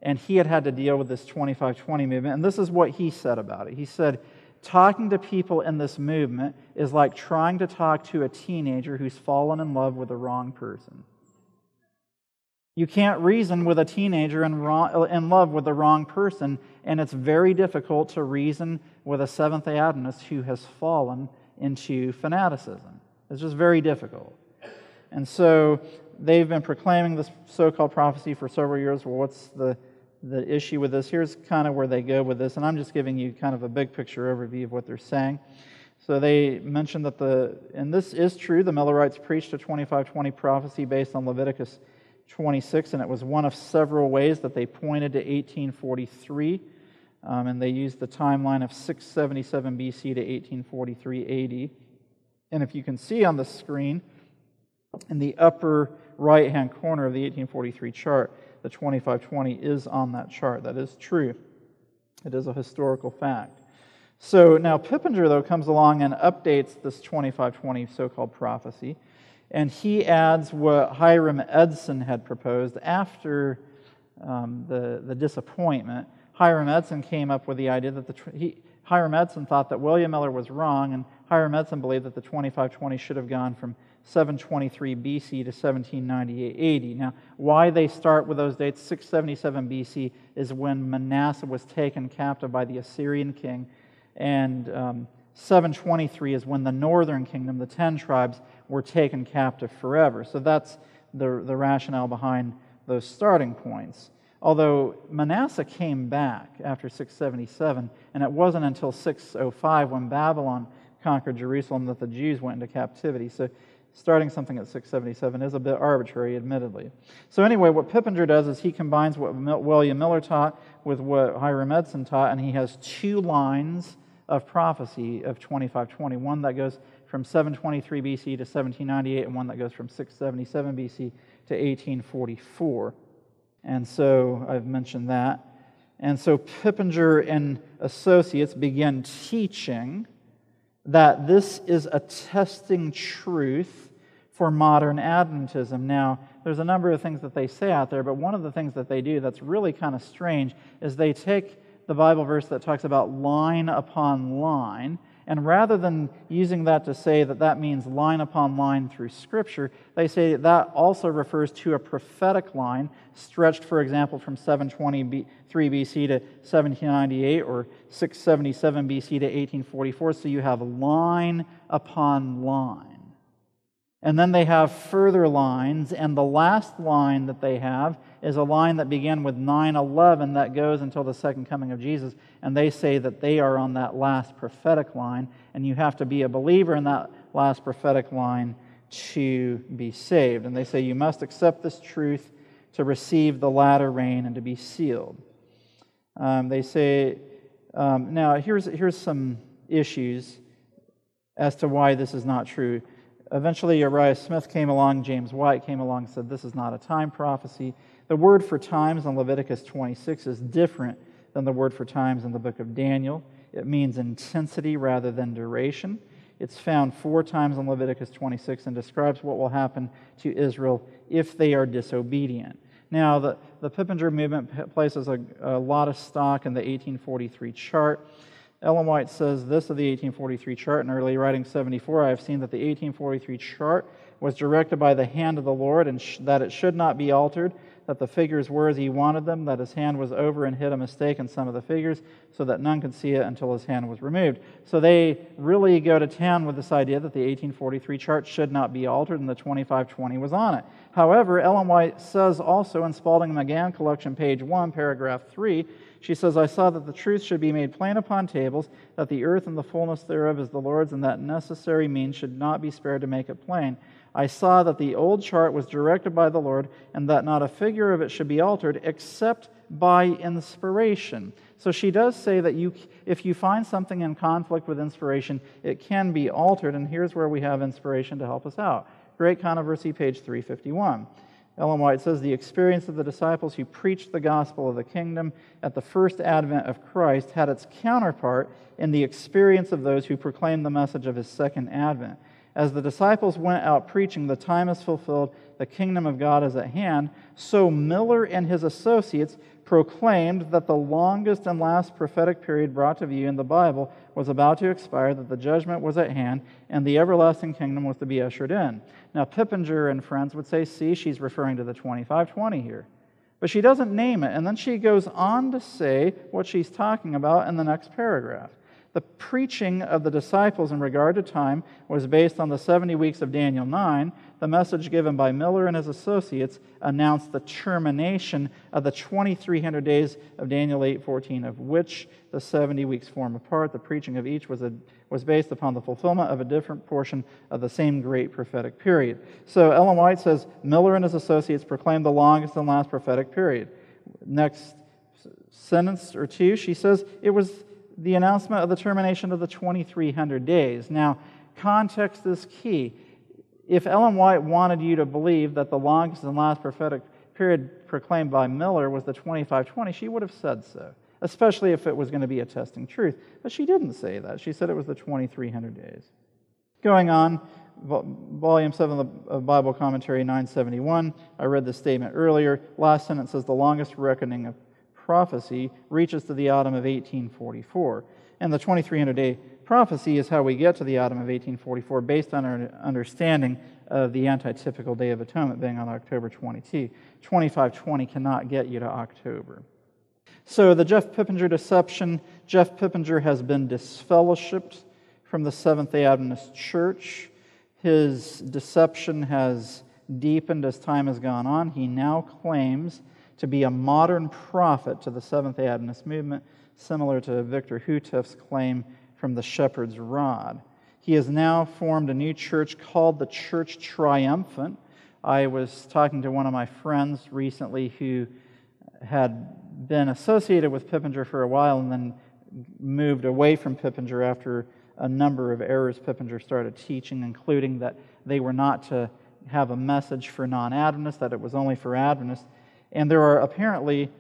and he had had to deal with this twenty-five twenty movement, and this is what he said about it. He said, talking to people in this movement is like trying to talk to a teenager who's fallen in love with the wrong person. You can't reason with a teenager in, wrong, in love with the wrong person, and it's very difficult to reason with a Seventh-day Adventist who has fallen into fanaticism. It's just very difficult. And so they've been proclaiming this so-called prophecy for several years. Well, what's the... The issue with this? Here's kind of where they go with this, and I'm just giving you kind of a big picture overview of what they're saying. So they mentioned that the, and this is true, the Millerites preached a twenty-five twenty prophecy based on Leviticus twenty-six, and it was one of several ways that they pointed to eighteen forty-three, um, and they used the timeline of six seventy-seven B C to eighteen forty-three A D. And if you can see on the screen, in the upper right-hand corner of the eighteen forty-three chart, the twenty-five twenty is on that chart. That is true. It is a historical fact. So now Pippenger, though, comes along and updates this twenty-five twenty so-called prophecy, and he adds what Hiram Edson had proposed after um, the, the disappointment. Hiram Edson came up with the idea that the... He, Hiram Edson thought that William Miller was wrong, and Hiram Edson believed that the twenty-five twenty should have gone from seven twenty-three B C to seventeen ninety-eight A D. Now, why they start with those dates, six seventy-seven B C is when Manasseh was taken captive by the Assyrian king, and um, seven twenty-three is when the northern kingdom, the ten tribes, were taken captive forever. So that's the, the rationale behind those starting points. Although Manasseh came back after six seventy-seven, and it wasn't until six oh five when Babylon conquered Jerusalem that the Jews went into captivity. So starting something at six seventy-seven is a bit arbitrary, admittedly. So anyway, what Pippenger does is he combines what William Miller taught with what Hiram Edson taught, and he has two lines of prophecy of twenty-five twenty, one that goes from seven twenty-three B C to seventeen ninety-eight, and one that goes from six seventy-seven B C to eighteen forty-four. And so I've mentioned that. And so Pippenger and associates began teaching that this is a testing truth for modern Adventism. Now, there's a number of things that they say out there, but one of the things that they do that's really kind of strange is they take the Bible verse that talks about line upon line, and rather than using that to say that that means line upon line through Scripture, they say that also refers to a prophetic line stretched, for example, from seven twenty-three B C to seventeen ninety-eight or six seventy-seven B C to eighteen forty-four. So you have line upon line. And then they have further lines, and the last line that they have is a line that began with nine eleven that goes until the second coming of Jesus, and they say that they are on that last prophetic line, and you have to be a believer in that last prophetic line to be saved. And they say you must accept this truth to receive the latter rain and to be sealed. Um, they say, um, now here's, here's some issues as to why this is not true. Eventually, Uriah Smith came along, James White came along and said, this is not a time prophecy. The word for times in Leviticus twenty-six is different than the word for times in the book of Daniel. It means intensity rather than duration. It's found four times in Leviticus twenty-six and describes what will happen to Israel if they are disobedient. Now, the, the Pippenger movement places a, a lot of stock in the eighteen forty-three chart. Ellen White says this of the eighteen forty-three chart in Early Writings seventy-four, I have seen that the eighteen forty-three chart was directed by the hand of the Lord, and sh- that it should not be altered, that the figures were as he wanted them, that his hand was over and hid a mistake in some of the figures, so that none could see it until his hand was removed. So they really go to town with this idea that the eighteen forty-three chart should not be altered, and the twenty-five twenty was on it. However, Ellen White says also in Spalding McGann Collection, page one, paragraph three, she says, I saw that the truth should be made plain upon tables, that the earth and the fullness thereof is the Lord's, and that necessary means should not be spared to make it plain. I saw that the old chart was directed by the Lord, and that not a figure of it should be altered except by inspiration. So she does say that you, if you find something in conflict with inspiration, it can be altered, and here's where we have inspiration to help us out. Great Controversy, page three fifty-one. Ellen White says, the experience of the disciples who preached the gospel of the kingdom at the first advent of Christ had its counterpart in the experience of those who proclaimed the message of his second advent. As the disciples went out preaching, the time is fulfilled, the kingdom of God is at hand, so Miller and his associates proclaimed that the longest and last prophetic period brought to view in the Bible was about to expire, that the judgment was at hand, and the everlasting kingdom was to be ushered in. Now, Pippenger and friends would say, see, she's referring to the twenty-five twenty here. But she doesn't name it, and then she goes on to say what she's talking about in the next paragraph. The preaching of the disciples in regard to time was based on the seventy weeks of Daniel nine. The message given by Miller and his associates announced the termination of the twenty-three hundred days of Daniel eight fourteen, of which the seventy weeks form a part. The preaching of each was a, was based upon the fulfillment of a different portion of the same great prophetic period. So Ellen White says, Miller and his associates proclaimed the longest and last prophetic period. Next sentence or two, she says, it was the announcement of the termination of the twenty-three hundred days. Now, context is key. If Ellen White wanted you to believe that the longest and last prophetic period proclaimed by Miller was the twenty-five twenty, she would have said so, especially if it was going to be a testing truth. But she didn't say that. She said it was the twenty-three hundred days. Going on, Volume seven of Bible Commentary nine seventy-one, I read this statement earlier. Last sentence says, the longest reckoning of prophecy reaches to the autumn of eighteen forty-four. And the twenty-three hundred day prophecy is how we get to the autumn of eighteen forty-four based on our understanding of the anti-typical Day of Atonement being on October twenty-second. twenty-five twenty cannot get you to October. So the Jeff Pippenger deception, Jeff Pippenger has been disfellowshipped from the Seventh-day Adventist Church. His deception has deepened as time has gone on. He now claims to be a modern prophet to the Seventh-day Adventist movement, similar to Victor Huteff's claim from the Shepherd's Rod. He has now formed a new church called the Church Triumphant. I was talking to one of my friends recently who had been associated with Pippenger for a while and then moved away from Pippenger after a number of errors Pippenger started teaching, including that they were not to have a message for non-Adventists, that it was only for Adventists. And there are apparently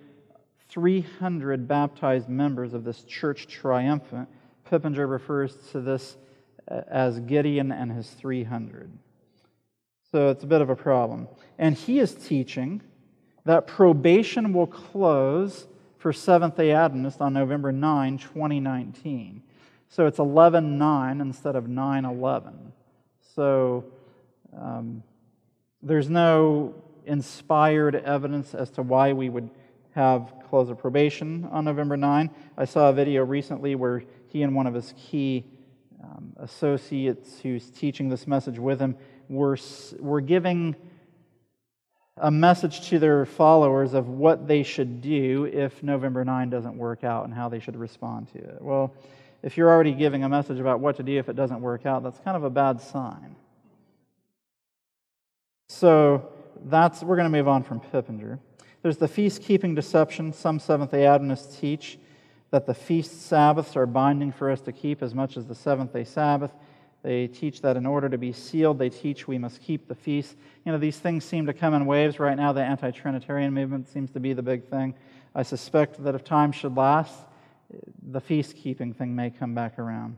three hundred baptized members of this Church Triumphant. Pippenger refers to this as Gideon and his three hundred. So it's a bit of a problem. And he is teaching that probation will close for Seventh-day Adventists on November ninth, twenty nineteen. So it's eleven nine instead of nine eleven. So um, there's no inspired evidence as to why we would have close of probation on November ninth. I saw a video recently where he and one of his key um, associates who's teaching this message with him were, were giving a message to their followers of what they should do if November ninth doesn't work out and how they should respond to it. Well, if you're already giving a message about what to do if it doesn't work out, that's kind of a bad sign. So that's we're going to move on from Pippenger. There's the feast-keeping deception. Some Seventh-day Adventists teach that the feast Sabbaths are binding for us to keep as much as the seventh-day Sabbath. They teach that in order to be sealed, they teach we must keep the feast. You know, these things seem to come in waves. Right now, the anti-Trinitarian movement seems to be the big thing. I suspect that if time should last, the feast-keeping thing may come back around.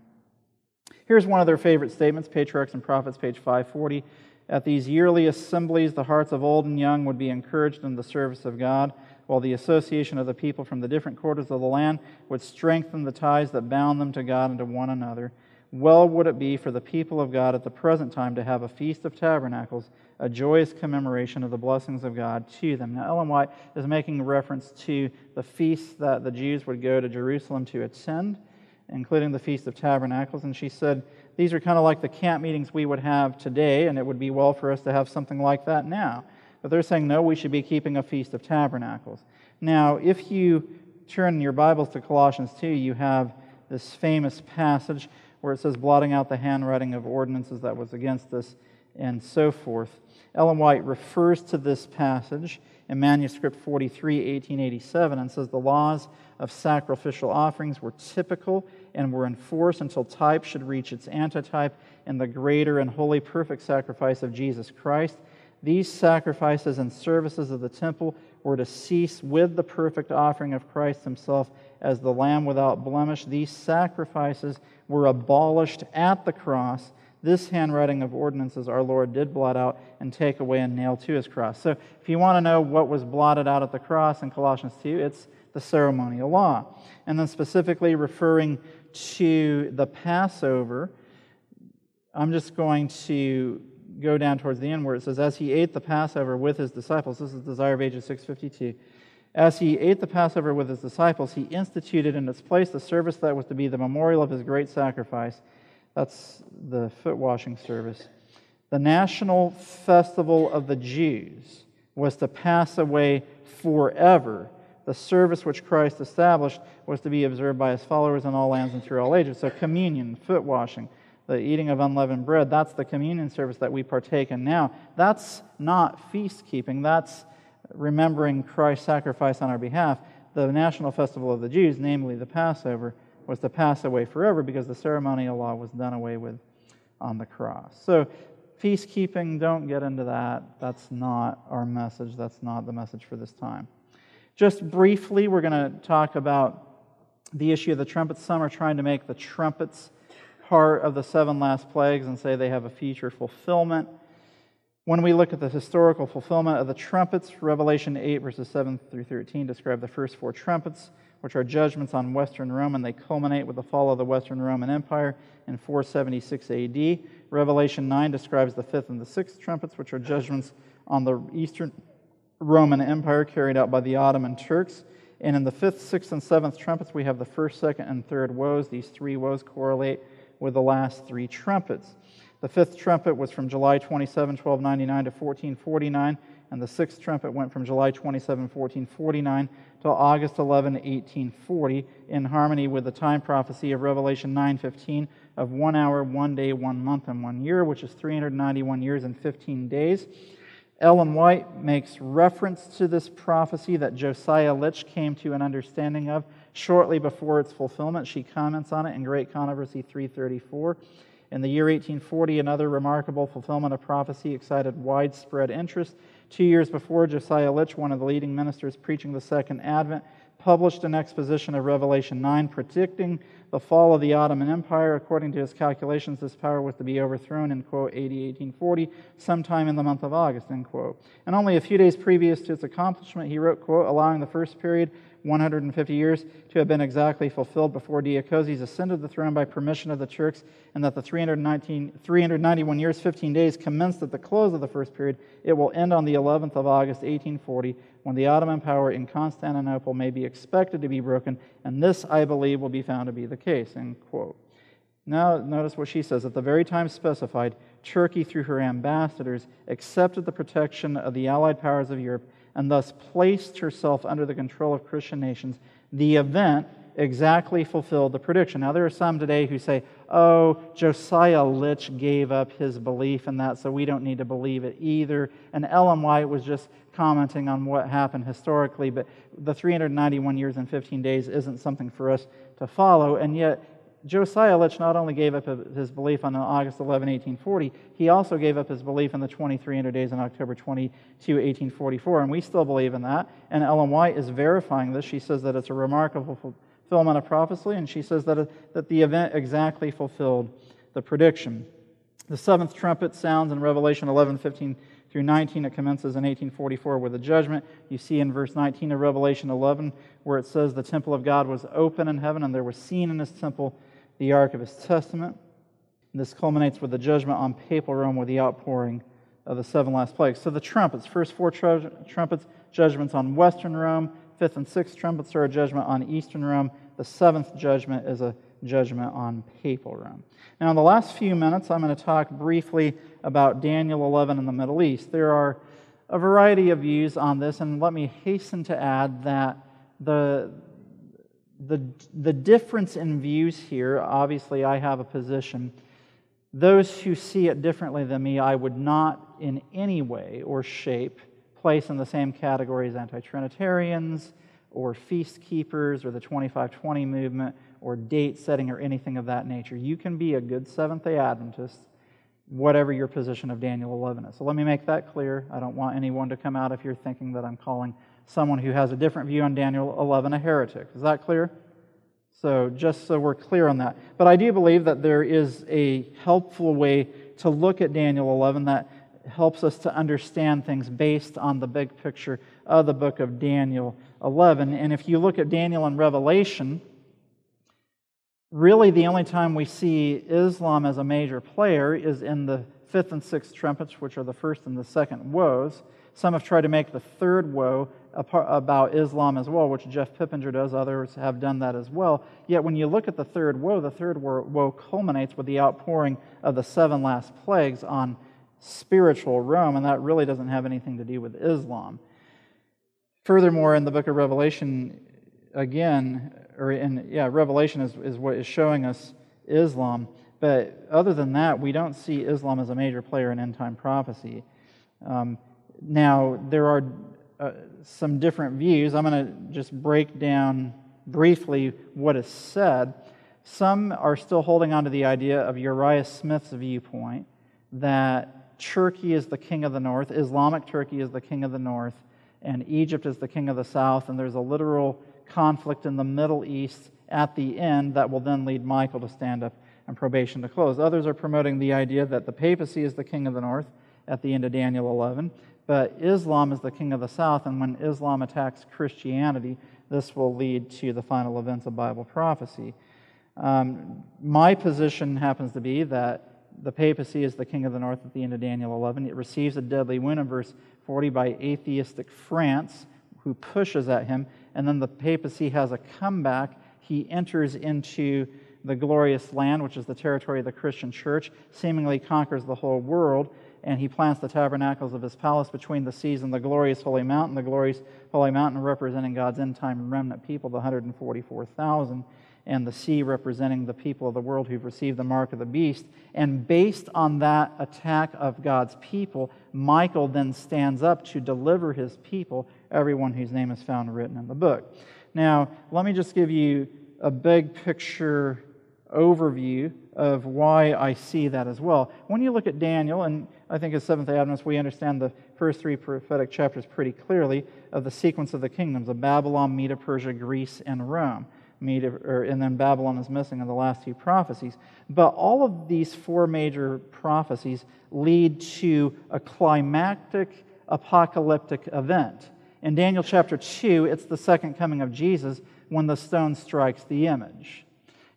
Here's one of their favorite statements, Patriarchs and Prophets, page five forty. At these yearly assemblies, the hearts of old and young would be encouraged in the service of God, while the association of the people from the different quarters of the land would strengthen the ties that bound them to God and to one another. Well would it be for the people of God at the present time to have a feast of tabernacles, a joyous commemoration of the blessings of God to them. Now, Ellen White is making reference to the feasts that the Jews would go to Jerusalem to attend, including the Feast of Tabernacles, and she said, these are kind of like the camp meetings we would have today, and it would be well for us to have something like that now. But they're saying, no, we should be keeping a Feast of Tabernacles. Now, if you turn your Bibles to Colossians two, you have this famous passage where it says, blotting out the handwriting of ordinances that was against us, and so forth. Ellen White refers to this passage in Manuscript forty-three, eighteen eighty-seven, and says the laws of sacrificial offerings were typical and were enforced until type should reach its antitype in the greater and holy perfect sacrifice of Jesus Christ. These sacrifices and services of the temple were to cease with the perfect offering of Christ himself as the Lamb without blemish. These sacrifices were abolished at the cross. This handwriting of ordinances our Lord did blot out and take away and nail to his cross. So if you want to know what was blotted out at the cross in Colossians two, it's the ceremonial law. And then specifically referring to the Passover, I'm just going to go down towards the end where it says, as he ate the Passover with his disciples, this is Desire of Ages six fifty-two, as he ate the Passover with his disciples, he instituted in its place the service that was to be the memorial of his great sacrifice. That's the foot washing service. The national festival of the Jews was to pass away forever. The service which Christ established was to be observed by his followers in all lands and through all ages. So communion, foot washing, the eating of unleavened bread, that's the communion service that we partake in now. That's not feast keeping. That's remembering Christ's sacrifice on our behalf. The national festival of the Jews, namely the Passover, was to pass away forever because the ceremonial law was done away with on the cross. So feast-keeping, don't get into that. That's not our message. That's not the message for this time. Just briefly, we're going to talk about the issue of the trumpets. Some are trying to make the trumpets part of the seven last plagues and say they have a future fulfillment. When we look at the historical fulfillment of the trumpets, Revelation eight, verses seven through thirteen describe the first four trumpets, which are judgments on Western Rome, and they culminate with the fall of the Western Roman Empire in four seventy-six A D. Revelation nine describes the fifth and the sixth trumpets, which are judgments on the Eastern Roman Empire carried out by the Ottoman Turks. And in the fifth, sixth, and seventh trumpets, we have the first, second, and third woes. These three woes correlate with the last three trumpets. The fifth trumpet was from July twenty-seventh, twelve ninety-nine to fourteen forty-nine, and the sixth trumpet went from July twenty-seventh, fourteen forty-nine till August eleventh, eighteen forty, in harmony with the time prophecy of Revelation nine fifteen of one hour, one day, one month, and one year, which is three hundred ninety-one years and fifteen days. Ellen White makes reference to this prophecy that Josiah Litch came to an understanding of shortly before its fulfillment. She comments on it in Great Controversy three thirty-four. In the year eighteen forty, another remarkable fulfillment of prophecy excited widespread interest. Two years before, Josiah Litch, one of the leading ministers preaching the Second Advent, published an exposition of Revelation nine, predicting the fall of the Ottoman Empire. According to his calculations, this power was to be overthrown in, quote, A D eighteen forty, sometime in the month of August, end quote. And only a few days previous to its accomplishment, he wrote, quote, allowing the first period, one hundred fifty years, to have been exactly fulfilled before Diocozes ascended the throne by permission of the Turks, and that the three hundred ninety-one years, fifteen days commenced at the close of the first period. It will end on the eleventh of August, eighteen forty, when the Ottoman power in Constantinople may be expected to be broken, and this, I believe, will be found to be the case, end quote. Now, notice what she says. At the very time specified, Turkey, through her ambassadors, accepted the protection of the Allied powers of Europe and thus placed herself under the control of Christian nations. The event exactly fulfilled the prediction. Now, there are some today who say, oh, Josiah Litch gave up his belief in that, so we don't need to believe it either. And Ellen White was just commenting on what happened historically, but the three hundred ninety-one years and fifteen days isn't something for us to follow. And yet, Josiah Litch not only gave up his belief on August eleventh, eighteen forty, he also gave up his belief in the twenty-three hundred days on October twenty-second, eighteen forty-four, and we still believe in that. And Ellen White is verifying this. She says that it's a remarkable fulfillment of prophecy, and she says that, that the event exactly fulfilled the prediction. The seventh trumpet sounds in Revelation eleven, fifteen through nineteen. It commences in eighteen forty-four with a judgment. You see in verse nineteen of Revelation eleven where it says, the temple of God was open in heaven, and there was seen in his temple the Ark of His Testament. And this culminates with the judgment on Papal Rome with the outpouring of the seven last plagues. So the trumpets, first four tru- trumpets, judgments on Western Rome. Fifth and sixth trumpets are a judgment on Eastern Rome. The seventh judgment is a judgment on Papal Rome. Now, in the last few minutes, I'm going to talk briefly about Daniel eleven in the Middle East. There are a variety of views on this, and let me hasten to add that the The, the difference in views here, obviously I have a position. Those who see it differently than me, I would not in any way or shape place in the same category as anti-Trinitarians or feast keepers or the twenty-five twenty movement or date setting or anything of that nature. You can be a good Seventh-day Adventist, whatever your position of Daniel eleven is. So let me make that clear. I don't want anyone to come out if you're thinking that I'm calling someone who has a different view on Daniel eleven a heretic. Is that clear? So just so we're clear on that. But I do believe that there is a helpful way to look at Daniel eleven that helps us to understand things based on the big picture of the book of Daniel eleven. And if you look at Daniel and Revelation, really the only time we see Islam as a major player is in the fifth and sixth trumpets, which are the first and the second woes. Some have tried to make the third woe about Islam as well, which Jeff Pippenger does. Others have done that as well. Yet when you look at the third woe, the third woe culminates with the outpouring of the seven last plagues on spiritual Rome, and that really doesn't have anything to do with Islam. Furthermore, in the book of Revelation, again, or in, yeah, Revelation is, is what is showing us Islam. But other than that, we don't see Islam as a major player in end-time prophecy. Um, now, there are uh, some different views. I'm going to just break down briefly what is said. Some are still holding on to the idea of Uriah Smith's viewpoint that Turkey is the king of the north, Islamic Turkey is the king of the north, and Egypt is the king of the south, and there's a literal conflict in the Middle East at the end that will then lead Michael to stand up and probation to close. Others are promoting the idea that the papacy is the king of the north at the end of Daniel eleven, but Islam is the king of the south, and when Islam attacks Christianity, this will lead to the final events of Bible prophecy. Um, my position happens to be that the papacy is the king of the north at the end of Daniel eleven. It receives a deadly wound in verse forty by atheistic France, who pushes at him, and then the papacy has a comeback. He enters into the glorious land, which is the territory of the Christian church, seemingly conquers the whole world, and he plants the tabernacles of his palace between the seas and the glorious holy mountain, the glorious holy mountain representing God's end-time remnant people, the one hundred forty-four thousand, and the sea representing the people of the world who've received the mark of the beast. And based on that attack of God's people, Michael then stands up to deliver his people, everyone whose name is found written in the book. Now, let me just give you a big picture overview of why I see that as well. When you look at Daniel, and I think as Seventh-day Adventists, we understand the first three prophetic chapters pretty clearly of the sequence of the kingdoms of Babylon, Media, Persia, Greece, and Rome. Media, or, and then Babylon is missing in the last two prophecies. But all of these four major prophecies lead to a climactic, apocalyptic event. In Daniel chapter two, it's the second coming of Jesus when the stone strikes the image.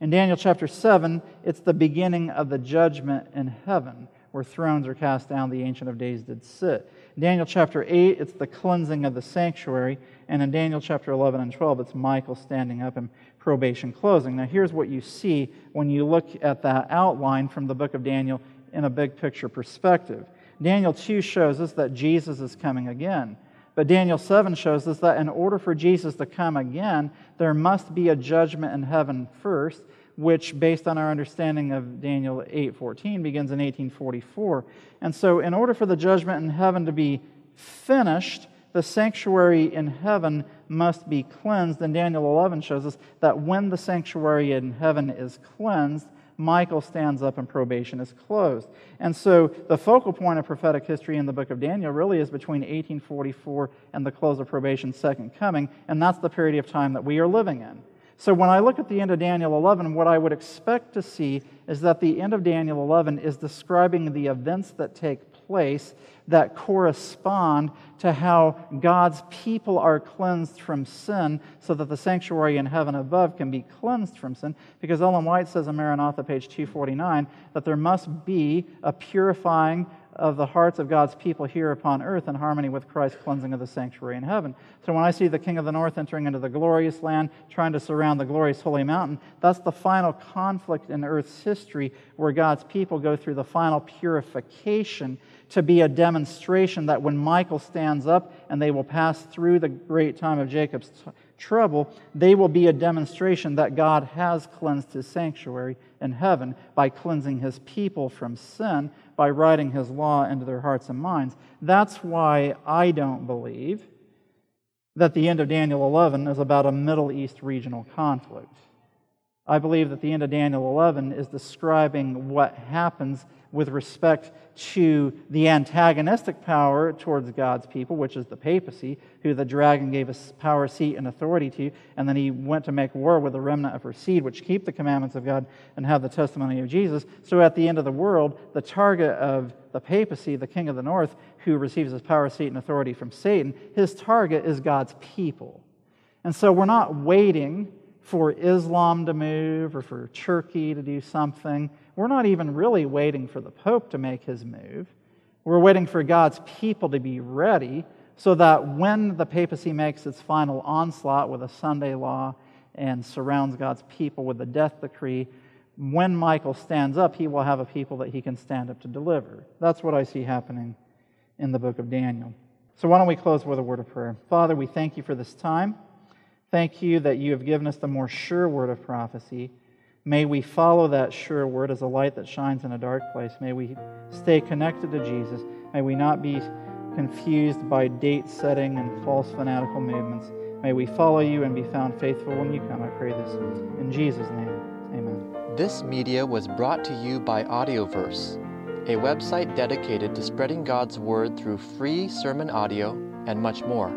In Daniel chapter seven, it's the beginning of the judgment in heaven, where thrones are cast down, the Ancient of Days did sit. In Daniel chapter eight, it's the cleansing of the sanctuary. And in Daniel chapter eleven and twelve, it's Michael standing up and probation closing. Now here's what you see when you look at that outline from the book of Daniel in a big picture perspective. Daniel two shows us that Jesus is coming again. But Daniel seven shows us that in order for Jesus to come again, there must be a judgment in heaven first, which, based on our understanding of Daniel eight fourteen, begins in eighteen forty-four. And so in order for the judgment in heaven to be finished, the sanctuary in heaven must be cleansed. And Daniel eleven shows us that when the sanctuary in heaven is cleansed, Michael stands up and probation is closed. And so the focal point of prophetic history in the book of Daniel really is between eighteen forty-four and the close of probation's second coming, and that's the period of time that we are living in. So when I look at the end of Daniel eleven, what I would expect to see is that the end of Daniel eleven is describing the events that take place that correspond to how God's people are cleansed from sin so that the sanctuary in heaven above can be cleansed from sin, because Ellen White says in Maranatha, page two forty-nine, that there must be a purifying of the hearts of God's people here upon earth in harmony with Christ's cleansing of the sanctuary in heaven. So when I see the King of the North entering into the glorious land, trying to surround the glorious holy mountain, that's the final conflict in earth's history where God's people go through the final purification to be a demonstration that when Michael stands up and they will pass through the great time of Jacob's t- trouble, they will be a demonstration that God has cleansed his sanctuary in heaven by cleansing his people from sin, by writing his law into their hearts and minds. That's why I don't believe that the end of Daniel eleven is about a Middle East regional conflict. I believe that the end of Daniel eleven is describing what happens with respect to the antagonistic power towards God's people, which is the papacy, who the dragon gave his power, seat, and authority to, and then he went to make war with the remnant of her seed, which keep the commandments of God and have the testimony of Jesus. So at the end of the world, the target of the papacy, the king of the north, who receives his power, seat, and authority from Satan, his target is God's people. And so we're not waiting for Islam to move or for Turkey to do something. We're not even really waiting for the Pope to make his move. We're waiting for God's people to be ready so that when the papacy makes its final onslaught with a Sunday law and surrounds God's people with the death decree, when Michael stands up, he will have a people that he can stand up to deliver. That's what I see happening in the book of Daniel. So why don't we close with a word of prayer. Father, we thank you for this time. Thank you that you have given us the more sure word of prophecy. May we follow that sure word as a light that shines in a dark place. May we stay connected to Jesus. May we not be confused by date setting and false fanatical movements. May we follow you and be found faithful when you come. I pray this in Jesus' name. Amen. This media was brought to you by Audioverse, a website dedicated to spreading God's word through free sermon audio and much more.